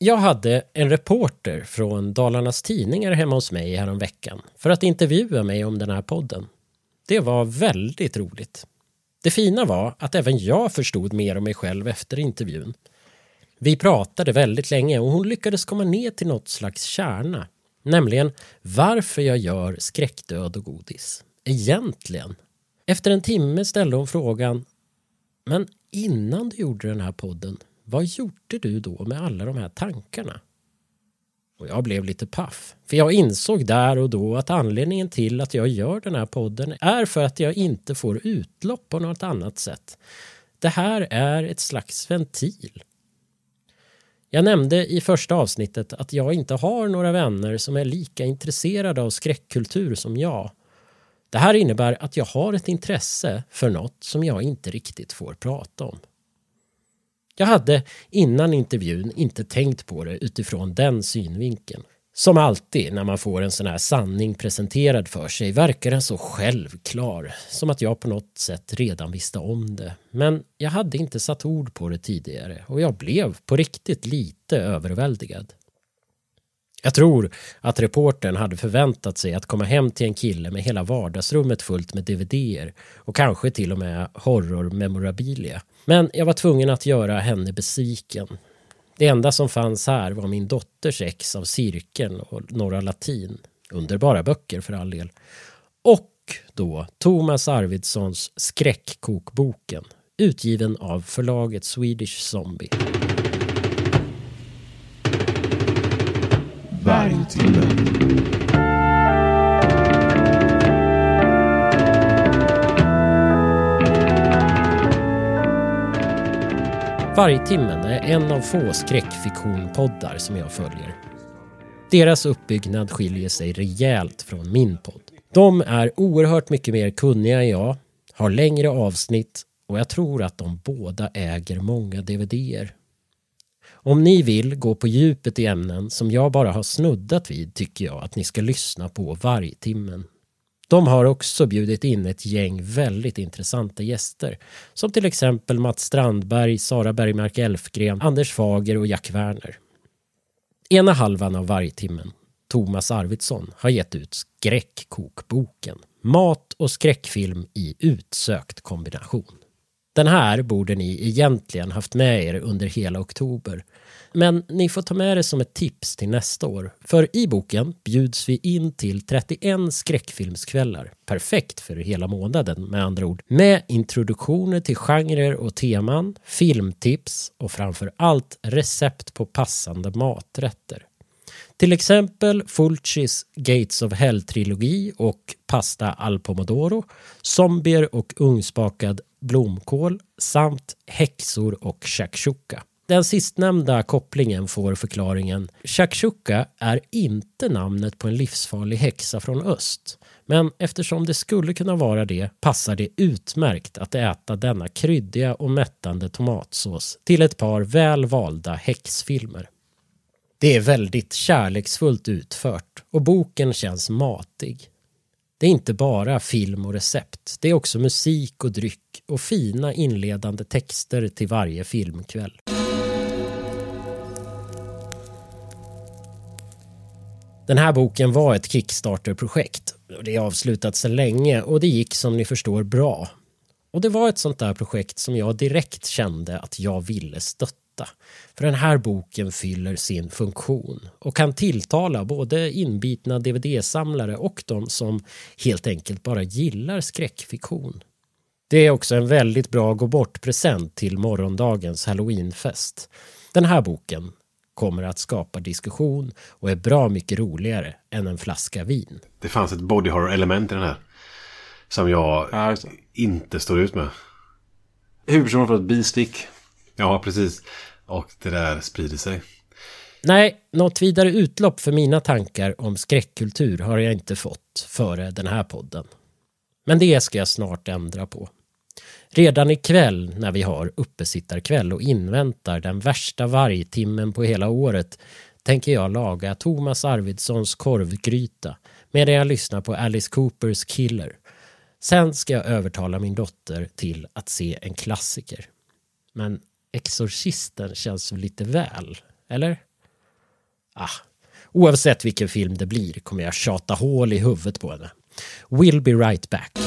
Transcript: Jag hade en reporter från Dalarnas tidningar hemma hos mig häromveckan för att intervjua mig om den här podden. Det var väldigt roligt. Det fina var att även jag förstod mer om mig själv efter intervjun. Vi pratade väldigt länge och hon lyckades komma ner till något slags kärna. Nämligen varför jag gör skräckdöd och godis. Egentligen. Efter en timme ställde hon frågan: men innan du gjorde den här podden, vad gjorde du då med alla de här tankarna? Och jag blev lite paff. För jag insåg där och då att anledningen till att jag gör den här podden är för att jag inte får utlopp på något annat sätt. Det här är ett slags ventil. Jag nämnde i första avsnittet att jag inte har några vänner som är lika intresserade av skräckkultur som jag. Det här innebär att jag har ett intresse för något som jag inte riktigt får prata om. Jag hade innan intervjun inte tänkt på det utifrån den synvinkeln. Som alltid när man får en sån här sanning presenterad för sig verkar den så självklar. Som att jag på något sätt redan visste om det. Men jag hade inte satt ord på det tidigare och jag blev på riktigt lite överväldigad. Jag tror att reportern hade förväntat sig att komma hem till en kille med hela vardagsrummet fullt med DVDer och kanske till och med horrormemorabilia. Men jag var tvungen att göra henne besviken. Det enda som fanns här var min dotters ex av cirkeln och några latin. Underbara böcker för all del. Och då Thomas Arvidssons Skräckkokboken, utgiven av förlaget Swedish Zombie. Vargtimmen. Vargtimmen är en av få skräckfiktionpoddar som jag följer. Deras uppbyggnad skiljer sig rejält från min podd. De är oerhört mycket mer kunniga än jag, har längre avsnitt och jag tror att de båda äger många DVDer. Om ni vill gå på djupet i ämnen som jag bara har snuddat vid tycker jag att ni ska lyssna på Vargtimmen. De har också bjudit in ett gäng väldigt intressanta gäster som till exempel Mats Strandberg, Sara Bergmark-Elfgren, Anders Fager och Jack Werner. Ena halvan av Vargtimmen, Thomas Arvidsson, har gett ut Skräckkokboken. Mat och skräckfilm i utsökt kombination. Den här borde ni egentligen haft med er under hela oktober. Men ni får ta med det som ett tips till nästa år. För i boken bjuds vi in till 31 skräckfilmskvällar. Perfekt för hela månaden med andra ord. Med introduktioner till genrer och teman, filmtips och framför allt recept på passande maträtter. Till exempel Fulchis Gates of Hell-trilogi och pasta al pomodoro, zombier och ugnsbakad blomkål samt häxor och shakshuka. Den sistnämnda kopplingen får förklaringen. Shakshuka är inte namnet på en livsfarlig häxa från öst, men eftersom det skulle kunna vara det passar det utmärkt att äta denna kryddiga och mättande tomatsås till ett par välvalda häxfilmer. Det är väldigt kärleksfullt utfört och boken känns matig. Det är inte bara film och recept, det är också musik och dryck och fina inledande texter till varje filmkväll. Den här boken var ett Kickstarter-projekt. Det är avslutat så länge och det gick som ni förstår bra. Och det var ett sånt där projekt som jag direkt kände att jag ville stötta. För den här boken fyller sin funktion och kan tilltala både inbitna DVD-samlare och de som helt enkelt bara gillar skräckfiktion. Det är också en väldigt bra gå bort-present till morgondagens Halloweenfest. Den här boken kommer att skapa diskussion och är bra mycket roligare än en flaska vin. Det fanns ett body horror-element i den här som jag inte står ut med. Huvudpersonen får ett bistick. Ja, precis. Och det där sprider sig. Nej, något vidare utlopp för mina tankar om skräckkultur har jag inte fått före den här podden. Men det ska jag snart ändra på. Redan ikväll när vi har uppesittarkväll och inväntar den värsta vargtimmen på hela året tänker jag laga Thomas Arvidssons korvgryta medan jag lyssnar på Alice Coopers Killer. Sen ska jag övertala min dotter till att se en klassiker. Men Exorcisten känns lite väl, eller? Oavsett vilken film det blir kommer jag tjata hål i huvudet på henne. We'll be right back.